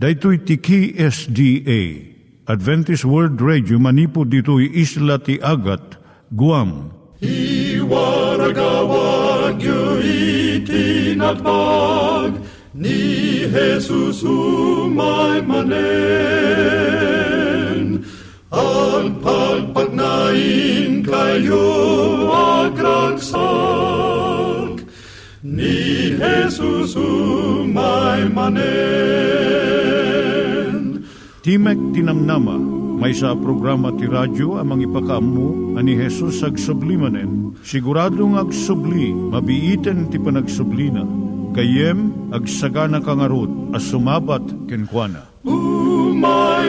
Daitui tiki SDA Adventist World Radio manipud ditui isla ti Agat, Guam. I waragawag yu itinatpag ni Jesus umay manen. Ang pagpagnain kayo agkansak ni Jesus umay manen. Timek Tinamnama. May sa programa ti radyo amang ipakaammo ani Jesus agsublimanen. Siguradong agsubli, mabiiten ti panagsublina. Kayem agsagana kangarot a sumabat kenkwana. Umay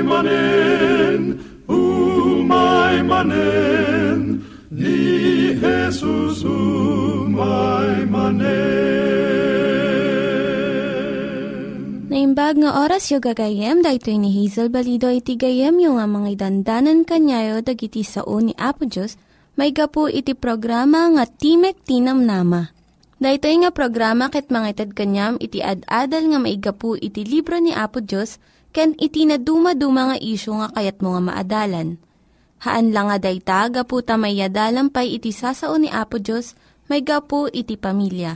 manen, ni Jesus umay manen. Naimbag nga oras yung gagayem, dahito ni Hazel Balido iti gagayem yung nga mga dandanan kanyayo dag iti sao ni Apo Diyos, may gapu iti programa nga Timek Tinamnama. Dahito nga programa ket mangited kanyam iti ad-adal nga may gapu iti libro ni Apo Diyos, ken iti na dumaduma nga isyo nga kayat mo nga maadalan. Haan lang nga dayta, gapu tamayadalampay iti sao ni Apo Diyos, may gapu iti pamilya.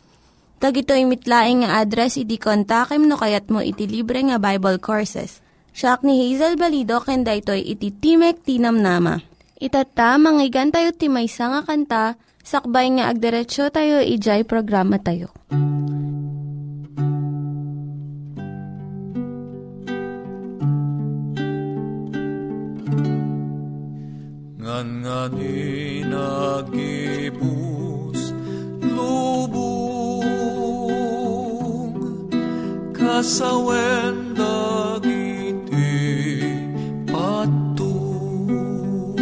Tag ito'y mitlaing nga address, iti kontakem no kayat mo iti libre nga Bible Courses. Siya ni Hazel Balido, ken daytoy iti Timek Tinamnama. Itata, manggigan tayo timaysa nga kanta, sakbay nga agderetsyo tayo, ijay programa tayo. Ngan nga di nagibus, lubu, kasawen dagiti patun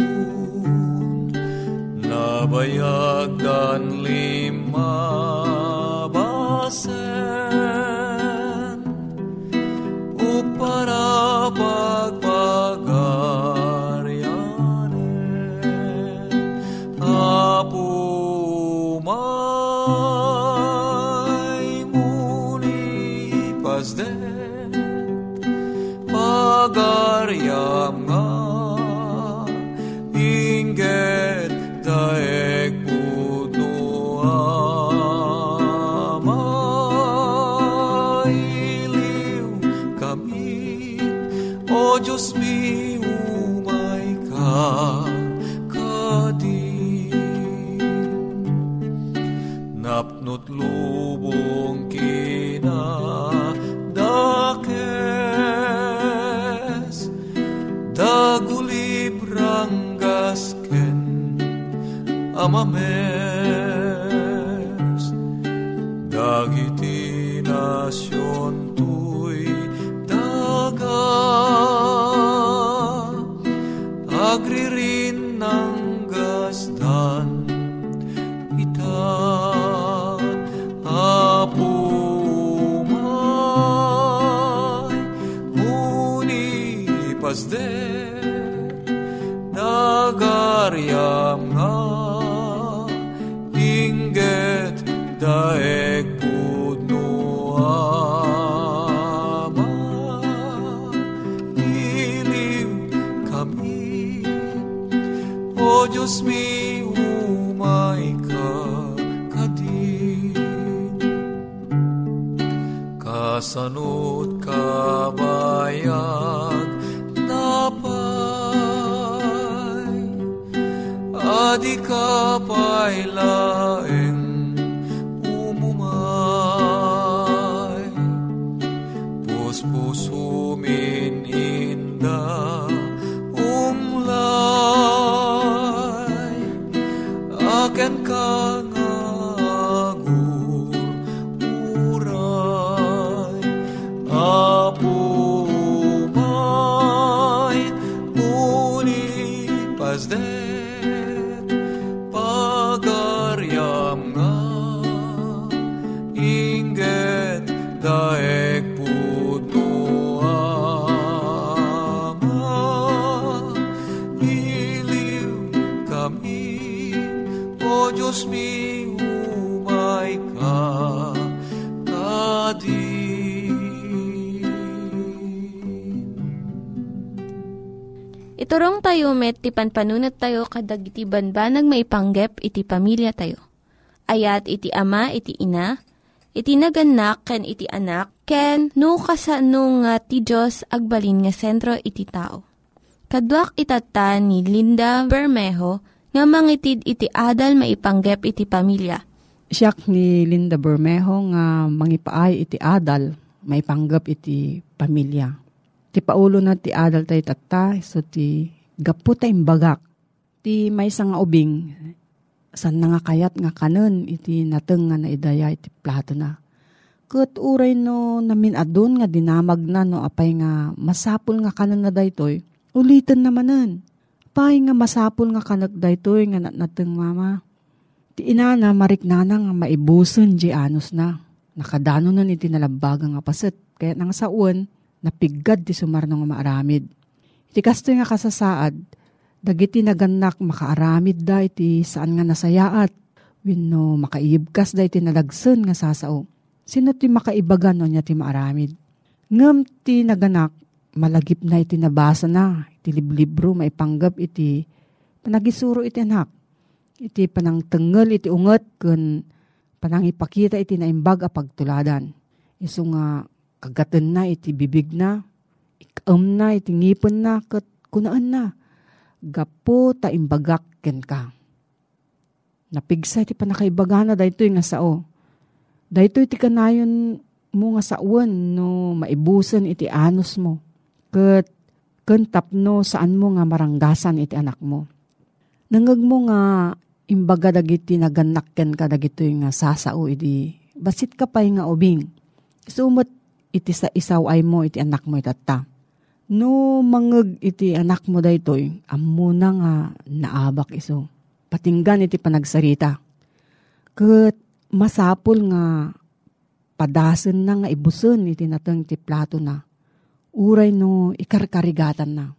nabayag dan lima basen upara pagpagaryane apu. Pagaryam nga inget daeg puno amay iliw kami o Diyos mi umay ka kadin napnot lubong kina amames dagiti nasyon tuy daga agririn ng gasdan ita apumay muni pasde nagaryam nga daeg pudno ama iliw kami o Diyos mi umay ka kadin kasanot kabayag napay adi kapay laeng pusumin inda umlay akan ka nga agur-uray apumay muni Gazdet pagaryam nga inget daek puto ama iliw kami o Diyos mi umay ka tadi. Iturong tayo met, ti panpanunat tayo kadag iti banbanag maipanggep iti pamilya tayo. Ayat iti ama, iti ina, iti naganak, ken iti anak, ken no kasano nga ti Diyos agbalin nga sentro iti tao. Kaduak itatan ni Linda Bermejo nga mangitid iti adal maipanggep iti pamilya. Siak ni Linda Bermejo nga mangipaay iti adal maipanggep iti pamilya. Ti paulo na ti adal tayo tata, so ti gapu tayong bagak. Ti may nga ubing, san na nga kayat nga kanon, iti nateng nga naidaya iti plato na. Kat uray no namin adun nga dinamag na no apay nga masapul nga kanon na daytoy, ulitan namanan. Apay nga masapul nga kanon daytoy nga nateng mama. Ti inana mariknana nga maibusan di anos na. Nakadano nun iti nalabaga nga paset. Kaya nang saun, napigad di sumarno nga maaramid. Iti kastoy nga kasasaad, dagiti naganak makaaramid da iti saan nga nasayaat, wenno makaibkas da iti nalagsen nga sasao. Sino ti makaibagan no niya ti maaramid? Ngem ti naganak, malagip na iti nabasa na, iti liblibro maipanggap iti panagisuro iti anak, iti panangtengel iti unget, ken panangipakita iti naimbag a pagtuladan. Isu nga, kagatan na, iti bibig na, ikam na, iti ngipon na, kat kunaan na. Gapo taimbagak ken ka. Napigsa iti panakaibagana daytoy nga sao. Daytoy iti kanayon mo nga sawan no maibusan iti anos mo. Kat kentapno saan mo nga maranggasan iti anak mo. Nangag mo nga imbaga dagiti naganak ken ka dagitoy nga sasao iti basit ka pay nga ubing. Sumot iti sa isaw ay mo iti anak mo itata. No mangeg iti anak mo daytoy, amuna nga naabak iso. Patinggan iti panagsarita. Ket masapol nga padasen na nga ibusen iti nateng ti plato na. Uray no ikarkarigatan na.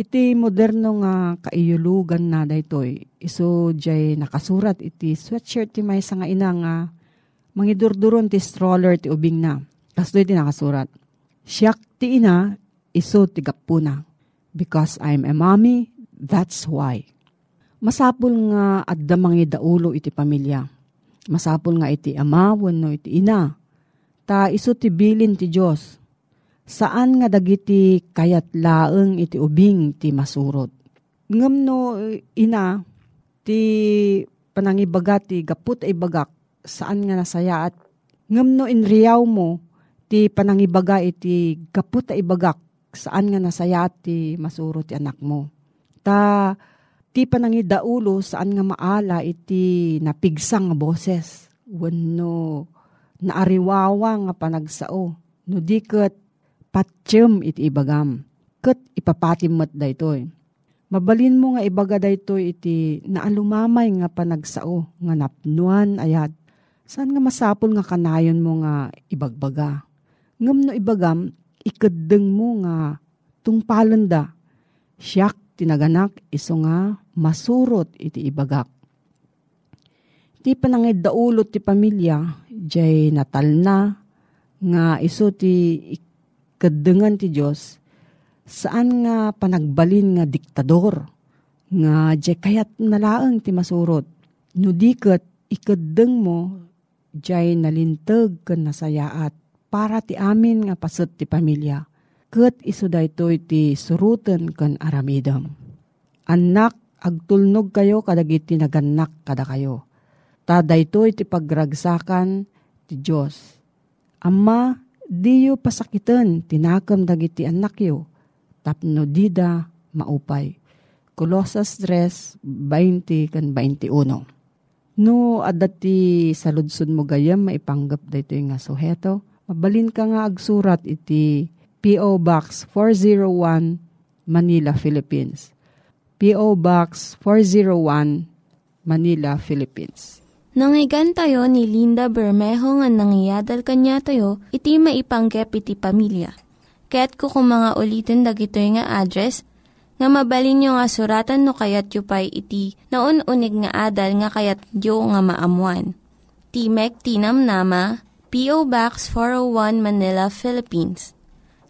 Iti moderno nga kaiyulugan na daytoy. Iso jay nakasurat iti sweatshirt ti maysa nga ina nga mangidurduron ti stroller ti ubing na. Kastoy ti nakasurat. Siak ti ina, iso ti gapu na. Because I'm a mommy, that's why. Masapul nga adda mangidaulo iti pamilya. Masapul nga iti ama wenno iti ina. Ta iso ti bilin ti Dios. Saan nga dagiti kayat laeng iti ubing ti masurot. Ngem no ina ti panangibaga ti gaput ay bagak saan nga nasayaat. Ngem no inriyaw mo ti panangibaga iti gaputa ibagak saan nga nasayaat ti masuro ti anak mo. Ta ti panangidaulo saan nga maala iti napigsang nga boses. Wenno naariwawa nga panagsao. No di ket patsyem iti ibagam. Ket ipapatimmet daytoy. Mabalin mo nga ibaga daytoy iti naalumamay nga panagsao nga napnuan ayat. Saan nga masapol nga kanayon mo nga ibagbaga? Ngam no ibagam, ikadeng mo nga tungpalanda. Siak tinaganak, iso nga masurot iti ibagak. Ti panangiddaulot ti pamilya, jay natal na, nga iso ti ikadengan ti Diyos, saan nga panagbalin nga diktador, nga jay kayat nalaang ti masurot. Nudikat, ikadeng mo, jay nalintag ka nasayaat. Para ti amin nga paset ti pamilya, ket isu daytoy ti suruten ken aramidam. Anak, agtulnog kayo kadagiti naganak kada kayo. Ta daytoy ti pagragsakan ti Dios. Amma, diyo pasakiten tinakam dagiti anak yo, tapno dida maupay. Colosas 3:20-21. No adda ti saludsod mo gayam maipanggep daytoy nga suheto. Mabalin ka nga agsurat iti P.O. Box 401, Manila, Philippines. P.O. Box 401, Manila, Philippines. Nangyigan tayo ni Linda Bermejo nga nangyadal kanya tayo, iti maipanggep iti pamilya. Kaya't kukumanga ulitin dagito nga address, nga mabalin nyo nga suratan no kayat yu pa'y iti na unig nga adal nga kayat yu nga maamuan. Timek Tinamnama, P.O. Box 401, Manila, Philippines.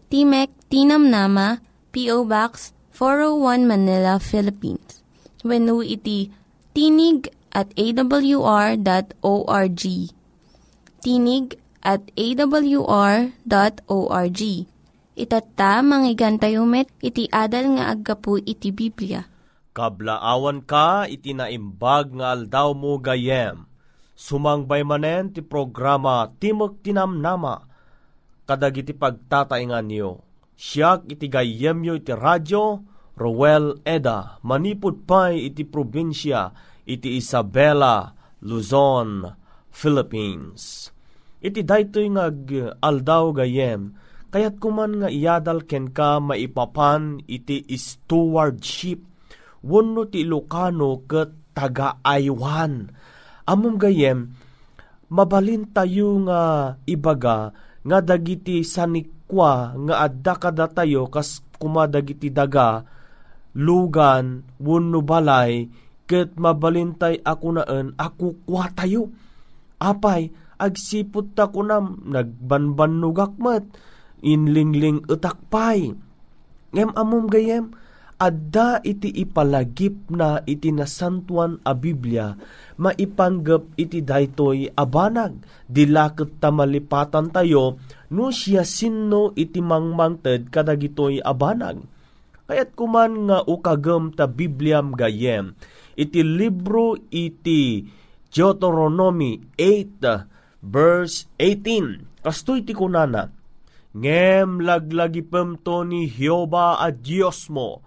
Timek Tinamnama, P.O. Box 401, Manila, Philippines. Wenno iti tinig@awr.org. Tinig@awr.org. Itata, manggigan tayo met, iti adal nga aggapu iti Biblia. Kablaawan ka, iti naimbag nga aldaw mo gayem. Sumangbay manen ti programa Timek Tinamnama. Kadag iti pagtataingan niyo. Siyak iti gayem niyo iti radyo, Ruel Eda. Manipod pa'y iti probinsya, iti Isabela, Luzon, Philippines. Iti daytoy nga aldaw gayem. Kaya't kuman nga iyadal ken ka maipapan iti stewardship. Wano ti Ilocano ket taga-aywan. Among gayem, mabalin tayo nga ibaga nga dagiti sanikwa nga adda kada tayo kas kumadagiti daga lugan wenno balay ket mabalintay ako naan ako kwa tayo. Apay agsipud ta kunam nagbanban no gakmat inlingling utakpay. Ngem amom gayem, adda iti ipalagip na iti nasantuan a Biblia, maipanggep iti daytoy abanag, dilaket ta malipatan tayo, no siya sinno iti mangmangted kadagitoy abanag. Kaya't kuman nga ukagem ta Bibliam gayem, iti libro iti Deuteronomy 8, verse 18. Kastoy ti kunana, ngem laglagipem to ni Jehovah a Dios mo,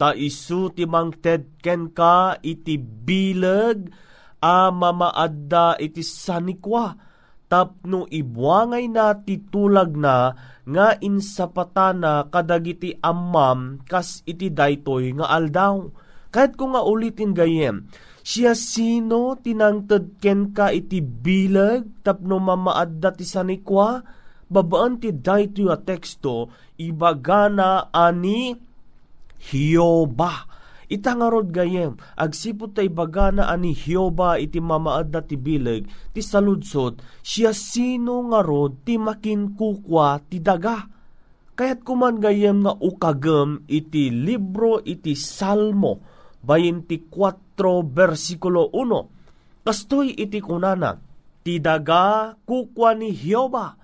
ta isu ti mangted ken ka iti bilag a mamaadda iti sanikwa tapno ibuangay na titulag na nga insapatana kadagiti ammam kas iti daytoy nga aldaw. Kahit ko nga ulitin gayem, siya sino tinangted ken ka iti bilag tapno mamaadda ti sanikwa? Babaan ti daytoy a teksto ibagana ani Jehovah. Itangarod gayem, agsipud ta ibagana ani Jehovah iti mamaadda ti bileg ti saludsod, siya sino ngarod ti makinkukwa ti daga. Kaya't kuman gayem nga ukagem iti libro iti Salmo 24 versikulo 1. Kastoy iti kunana, ti daga kukwa ni Jehovah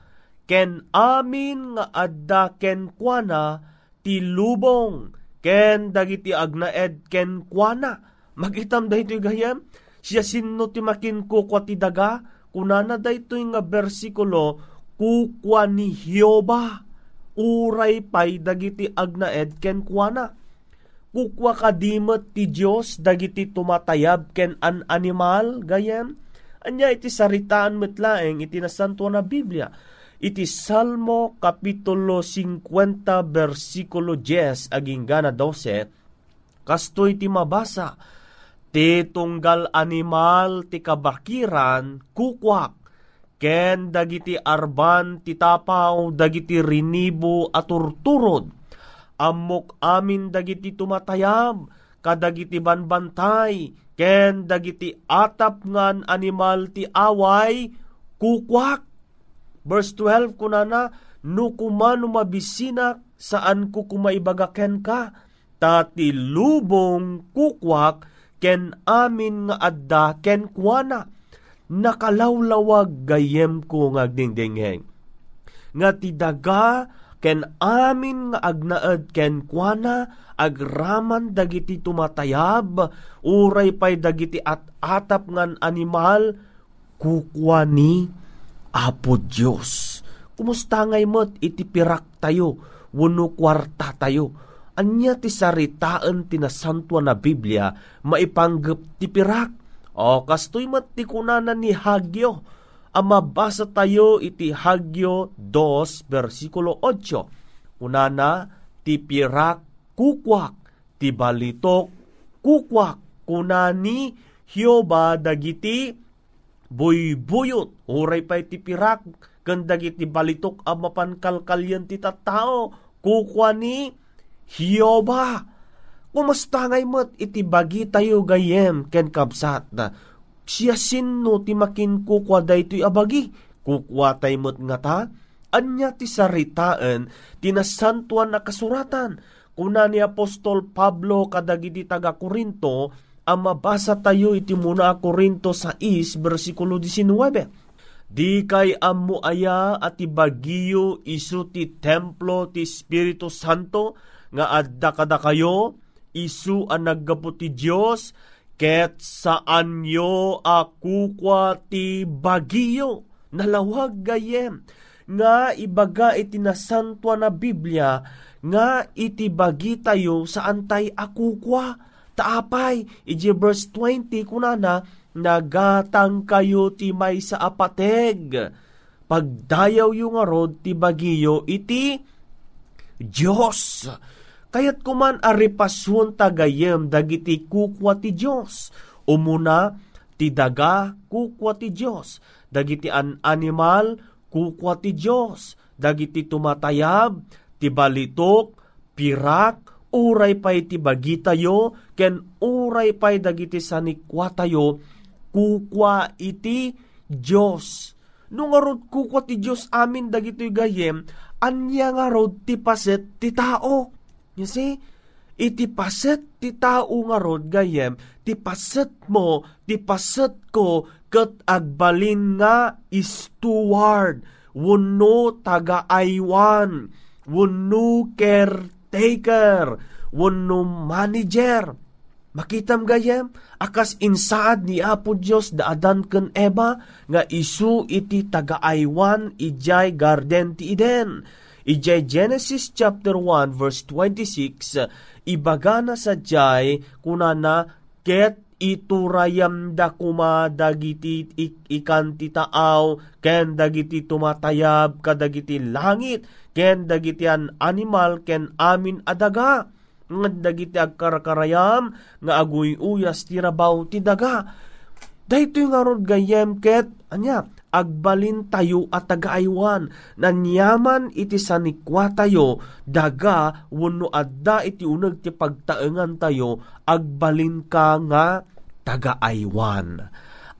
ken amin nga adda ken kuana ti lubong ken dagiti agnaed ken kuana. Magitam daytoy gayem, siya sinno ti makinkukwa ti daga? Kunana daytoy nga bersikulo, kukwa ni Jehovah, uray pay dagiti agnaed ken kuana. Kukwa kadimet ti Dios dagiti tumatayab ken an animal gayem. Anya iti saritaan metlaeng iti nasantuan na Biblia. Iti Salmo Kapitulo 50 versikulo 10 aging gana 12, kastoy ti mabasa, ti tunggal animal ti kabakiran kukwak ken dagiti arban ti tapaw dagiti rinibo at turturod, ammok amin dagiti tumatayam kadagiti banbantay ken dagiti atap ngan animal ti away kukwak. Verse 12 kunana, no kumano mabisinak saan ko kumaibagaken ka, tati lubong kukwak ken amin nga adda ken kuana. Nakalawlawag gayem ko nga dingdingeng nga ti daga ken amin nga agnaed ken kuana, agraman dagiti tumatayab, uray pay dagiti atap ngan animal kukwani Apo Diyos. Kumusta ngay mo't itipirak tayo, wano kwarta tayo. Anya ti saritaan tinasantuan na Biblia, maipanggep ti pirak. O kastoy mo't ti kunanan ni Hagyo. Amabasa tayo iti Hagyo 2, versikulo 8. Kunana, ti pirak kukwak, ti balitok kukwak kunani Jehovah dagiti buybuyot uray pay ti pirak ken dagiti balitok a mapankalkalyen ti tattao kukwani Jehovah. Kumusta ngaymet iti bagi tayo gayem ken kabsat na siya sinno ti makin kukwa daytoy abagi kukwa taymot nga ta anya ti saritaen tinasantuan na kasuratan. Kuna ni Apostol Pablo kadagiti taga Corinto ang mabasa tayo iti muna Corinto 6 versikulo 19. Di kay ammo aya at ibagiyo isu ti templo ti Espiritu Santo nga adda kada kayo isu ang naggapu ti Diyos, ket saan yo akukwa ti bagiyo. Nalawag gayem, nga ibaga iti nasantwa na Biblia, nga iti bagi tayo saan tay akukwa. Taapay, iti verse 20 kunana, nagatang kayo ti may sa apateg, pagdayaw yung arod ti bagiyo iti Diyos. Kaya't kuman aripasyon tagayem dagiti kukwa ti Diyos. Umuna ti daga kukwa ti Diyos, dagiti an animal kukwa ti Diyos, dagiti tumatayab ti balitok pirak uray pay ti bagi tayo ken uray pay dagiti sanikwa tayo kukwa iti Diyos. Nung arod kukwa ti Diyos amin dagiti gayem anya nga arod ti paset ti tao. You see, iti paset ti tao nga rod gayem, ti paset mo, ti paset ko, ket agbalin nga steward, wenno taga-aywan, wenno caretaker, wenno manager. Makitam gayem, akas insaad ni Apo Dios daadan ken Eva nga isu iti taga-aywan ijay garden ti Eden. Ijay Genesis chapter 1 verse 26, ibagana sa jay kunana ket iturayam da kuma dagiti ikan ti taaw ken dagiti tumatayab kadagiti langit ken dagiti an animal ken amin adaga nga dagiti agkarakarayam nga aguyuyas ti rabaw ti daga. Dahito yung arod gayem ket anya agbalin tayo at tagaaywan, nanyaman iti sanikwa tayo, daga, wano adda iti unag ti pagtaengan tayo, agbalin ka nga tagaaywan.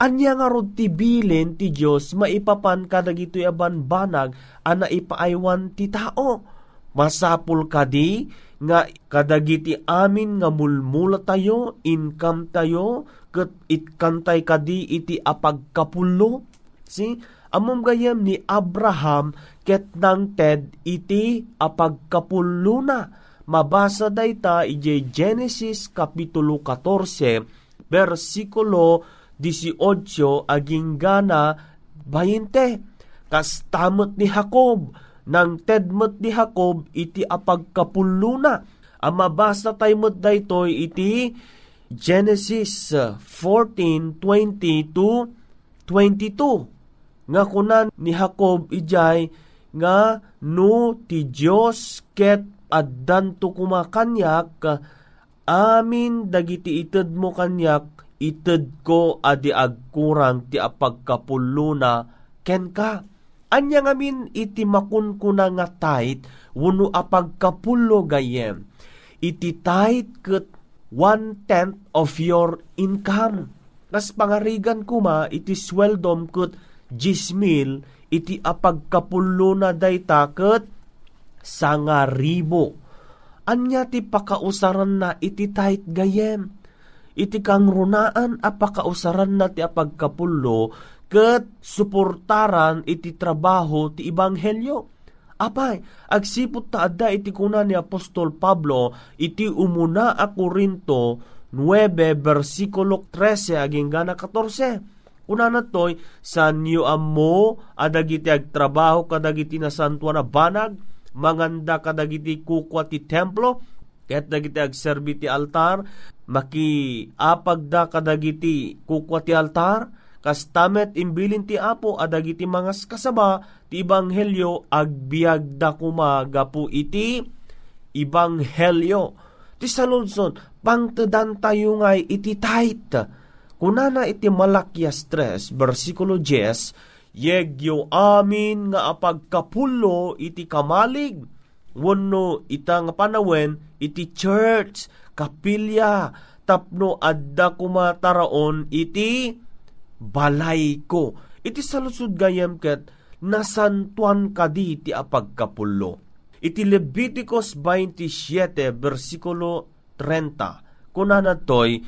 Anya nga rod ti bilin ti Diyos, maipapan ka dagitoy abanbanag, ana ipaaywan ti tao. Masapul ka di, nga kadagiti amin nga mulmula tayo, income tayo, ket itkantay ka di iti apagkapulo. See, amom gayam ni Abraham ket nang ted iti apagkapulo na. Mabasa dayta iti Genesis kapitulo 14 bersikulo 18 aging gana 20. Kas tamot ni Jacob, nang tedmet ni Jacob iti apagkapulo na. Amabasa taymot daytoy iti Genesis 14:20-22. Nga kunan ni Jacob ijay nga no ti Diyos ket addan to kumakanyak amin dagiti ited mo kanyak ited ko adi agkurang ti apagkapulo na ken ka. Anya ngamin iti makunkuna nga tayt wenno apagkapulo gayem iti tayt ket 1/10 of your income. Kas pangarigan kuma iti sweldom ket 10,000 iti apagkapulo na dayta ket 9,000. Anya ti pakausaran na iti tayt gayem. Iti kangrunaan a pakausaran na ti apagkapulo ket suportaran iti trabaho ti ebanghelyo. Apay, agsipot ta adda iti kuna ni Apostol Pablo iti umuna a Corinto 9 versikulo 13 aging gana 14. Una na to'y, san yu ammo, adagiti agtrabaho kadagiti nasantuan na banag, manganda kadagiti kukwa ti templo, ket dagiti agserbi ti altar, makiapagda kadagiti kukwa ti altar, kastamet imbilin ti Apo, adagiti mangas kasaba, ti ibanghelyo, agbiagda kuma gapu iti ibanghelyo. Ti saludson, pangtadan tayo ngay iti tight. Kunana iti Malakias 3, versikulo 10, yegyo amin nga apagkapulo iti kamalig, wano itang panawen iti church, kapilya, tapno adda kumataraon iti balay ko. Iti salusud gayem ket nasantuan kadi ti apagkapulo. Iti Leviticus 27 versikulo 30. Kunana toy,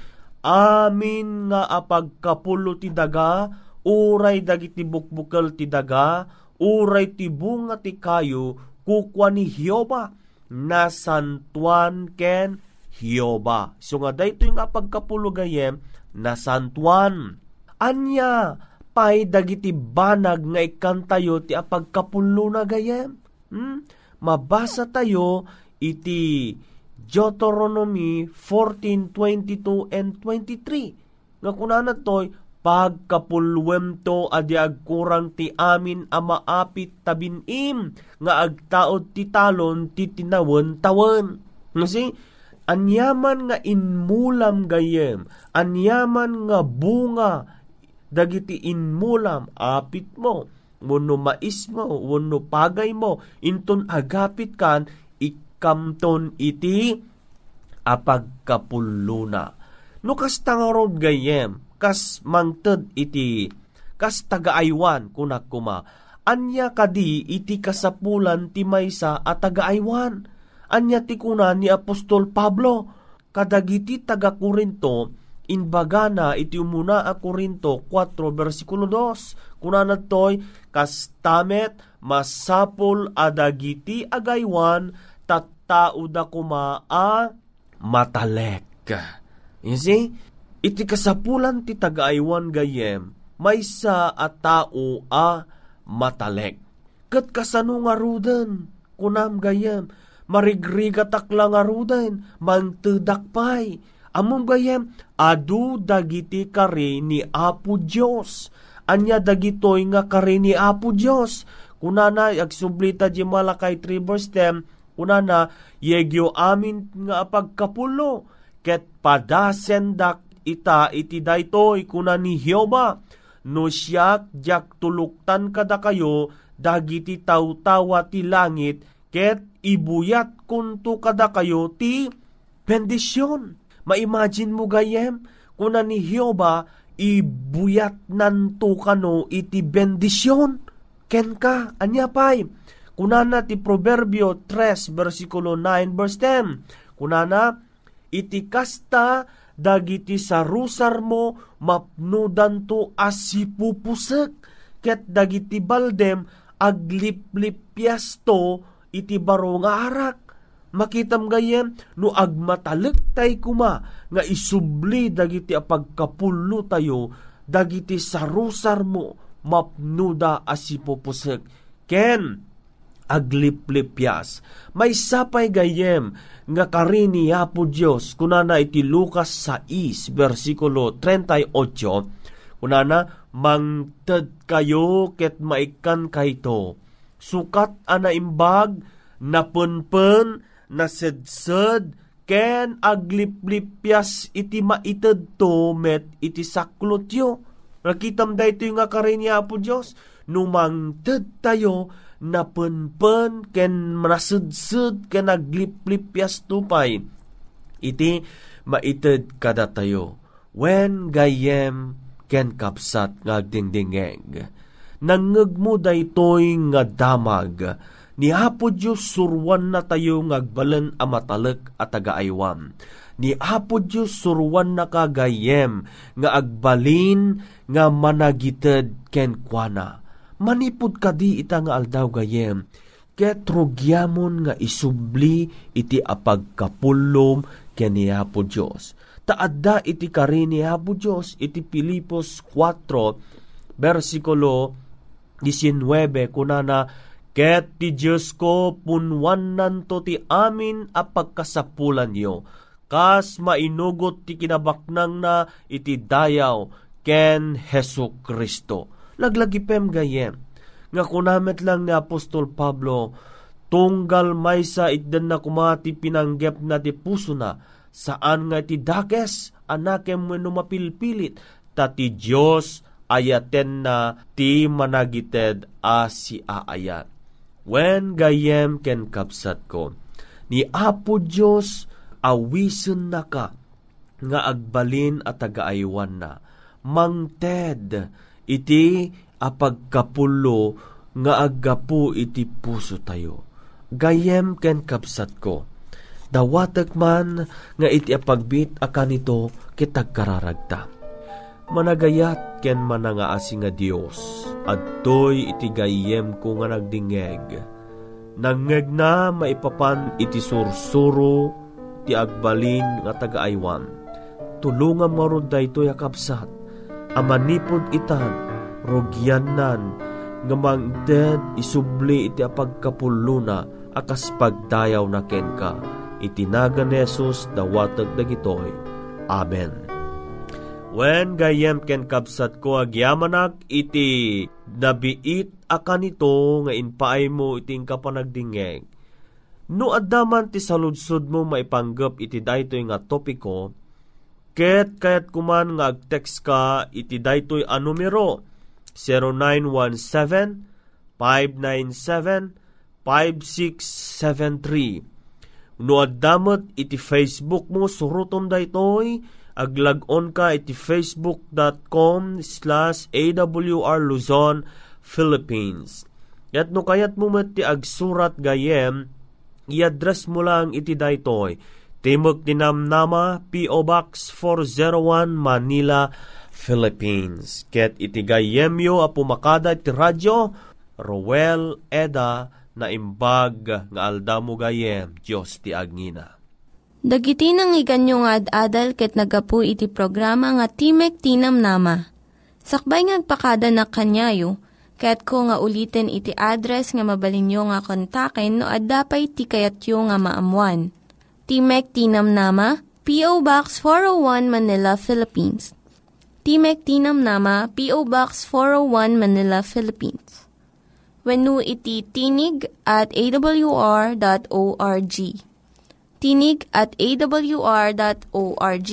amin nga apagkapulo ti daga, uray dagiti bukbukel ti daga, uray ti bunga ti kayo, kukuan ni Jehovah, nasantuan ken Jehovah. So nga dayto yung apagkapulo gayem, nasantuan. Anya, pay dagiti banag nga ikantayo ti apagkapulo na gayem. Mabasa tayo iti Deuteronomy 14:22 and 23. Nga kunana toy, pagkapulwem to adi agkurang ti amin a maapit tabinim nga agtaod ti talon ti tinawen tawen. Kasi anyaman nga inmulam gayem, anyaman nga bunga dagiti inmulam apit mo, wano mais mo, wano pagay mo, inton agapit kan ikamton iti apagkapuluna. No kas tangarod gayem, kas mangted iti, kas tagaaywan kunak kuma. Anya kadi iti kasapulan ti maysa at tagaaywan. Anya ti kuna ni Apostol Pablo, kadagiti taga Corinto, inbagana iti umuna a Corinto 4 versikulo 2. Kunana toy, kas tamet masapol adagiti agaywan tattao da kuma a matalek. You see? Iti kasapulan ti tagaaywan gayem, maysa a tao a matalek. Ket kasano nga ruden, kunam gayem, marigriga takla nga ruden, mangtedakpay. Amom gayem, adu dagiti kari ni Apo Dios. Anya dagitoy nga kari ni Apo Dios. Kunana, agsublita di Malakay 3 verse 10, kunana, yegyo amin nga apagkapulo, ket padasendak ita iti daytoy kuna ni Jehovah, no siyak jak tuluktan kada kayo dagiti tawtawa ti langit ket ibuyat kunto kada kayo ti bendisyon. Maimagine mo gayem, kuna ni Jehovah ibuyat nanto kano iti bendisyon ken ka. Anya pay, kunana ti Proverbio 3 versikulo 9 verse 10, kunana iti kasta dagiti sarusar mo mapnudan to asipupusek, ket dagiti baldem agliplipyas to iti baro nga arak. Makitam gayem, no agmatalek tay kuma nga isubli dagiti apagkapulo tayo, dagiti sarusar mo mapnuda asipupusek ken agliplipyas. May sapay gayem nga kari ni Apo Dios, kunana iti Lucas 6 versikulo 38, kunana mangted kayo ket maikan kayto, sukat ana imbag napunpun nasedsed ken agliplipyas iti maited to met iti saklotyo. Nakitam daytoy nga kari ni Apo Dios, no mangted tayo napunpun ken manasedsed ken agliplipyas tupay iti maited kada tayo. Wen gayem ken kapsat nga agdingdingeg, nangegmo daytoy nga damag ni Apo Dios, surwan na tayo nga agbalen a matalek at tagaaywan. Ni Apo Dios surwan na kagayem nga agbalin nga managited ken kuana. Manipod kadi ita nga aldaw gayem, ket rugyamon nga isubli iti apagkapulom ken ni Apo Dios. Taadda iti kari ni Apo Dios iti Pilipos 4 versikulo 19, kunana, ket ti Dios ko punwannan to ti amin a pagkasapulan yo, kas mainugot ti kinabaknang na iti dayaw ken Jesucristo. Laglagipem gayem, nga kunamet lang ni Apostol Pablo, tunggal maysa idden na kumati pinanggep na ti puso na, saan nga ti dakes anakem wenno mapilpilit, ta ti Dios ayaten na ti managited a si aayat. Wen gayem ken kapsat ko, ni Apo Dios awisen na ka, nga agbalin at agaaywan na. Mangted iti apagkapulo nga aggapu iti puso tayo. Gayem ken kapsat ko, dawatek man nga iti apagbit akanito kitagkararagta. Managayat ken manangaasi nga Dios, adtoy iti gayem ko nga nagdingeg. Nangeg na maipapan iti sursuro ti agbalin nga tagaaywan. Tulungan marod daytoy a kapsat, amanipod itan rogyanan nga mangted isubli iti apagkapuluna akas pagdayaw na kenka. Itinagan ni Jesus dawatag dagitoy. Amen. Wen gayem ken kapsat ko agyamanak iti nabiit akanito nga inpaay mo iting kapanagdingeg. No addaman ti saludsod mo maipanggap iti daytoy nga topiko, ket kayat kuman nga agtext ka iti daytoy a numero 0917-597-5673. No addamot iti Facebook mo surutom daytoy, aglag-on ka iti facebook.com/awr Luzon, Philippines. Yat no kayat mo mati agsurat gayem, i-address mo lang iti daytoy, Timek Tinamnama, P.O. Box 401, Manila, Philippines. Ket iti gayemyo a pumakada iti radyo, Ruel Eda, na imbag nga aldamu gayem, Diyos ti agngina. Dagiti nangyiganyo nga ad-adal ket nagapu iti programa nga Timek Tinamnama. Sakbay nga agpakada na kanyayo, kaya't ko nga ulitin iti address nga mabalinyo nga kontaken no addapay ti kayatyo nga maamuan. Timek Tinamnama, P.O. Box 401 Manila, Philippines. Timek Tinamnama, P.O. Box 401 Manila, Philippines. Wenno iti tinig@awr.org. Tinig@awr.org.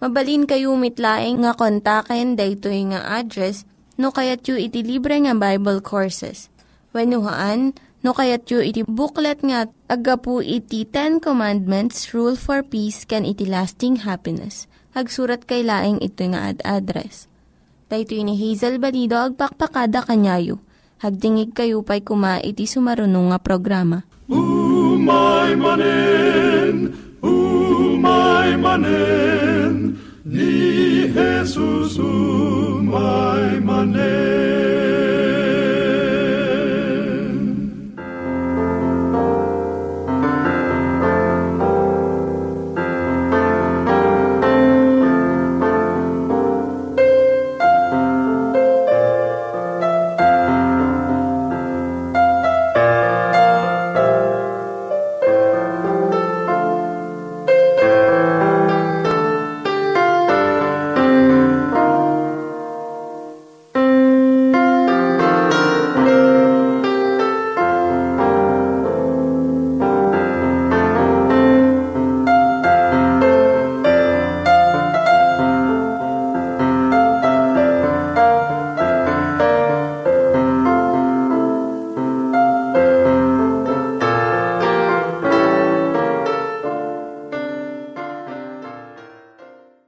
Mabalin kayo mitlaeng nga kontaken daytoy nga address no kayat yu iti libre nga Bible Courses. Wenno haan, no kayat yu iti booklet nga agapu iti 10 Commandments, Rule for Peace, can iti lasting happiness. Hagsurat kay laing ito nga ad-address. Dayto ni Hazel Balido, agpakpakada kanyayo. Hagdingig kayo pa'y kuma iti sumarunong nga programa. Umay manen, umay manen.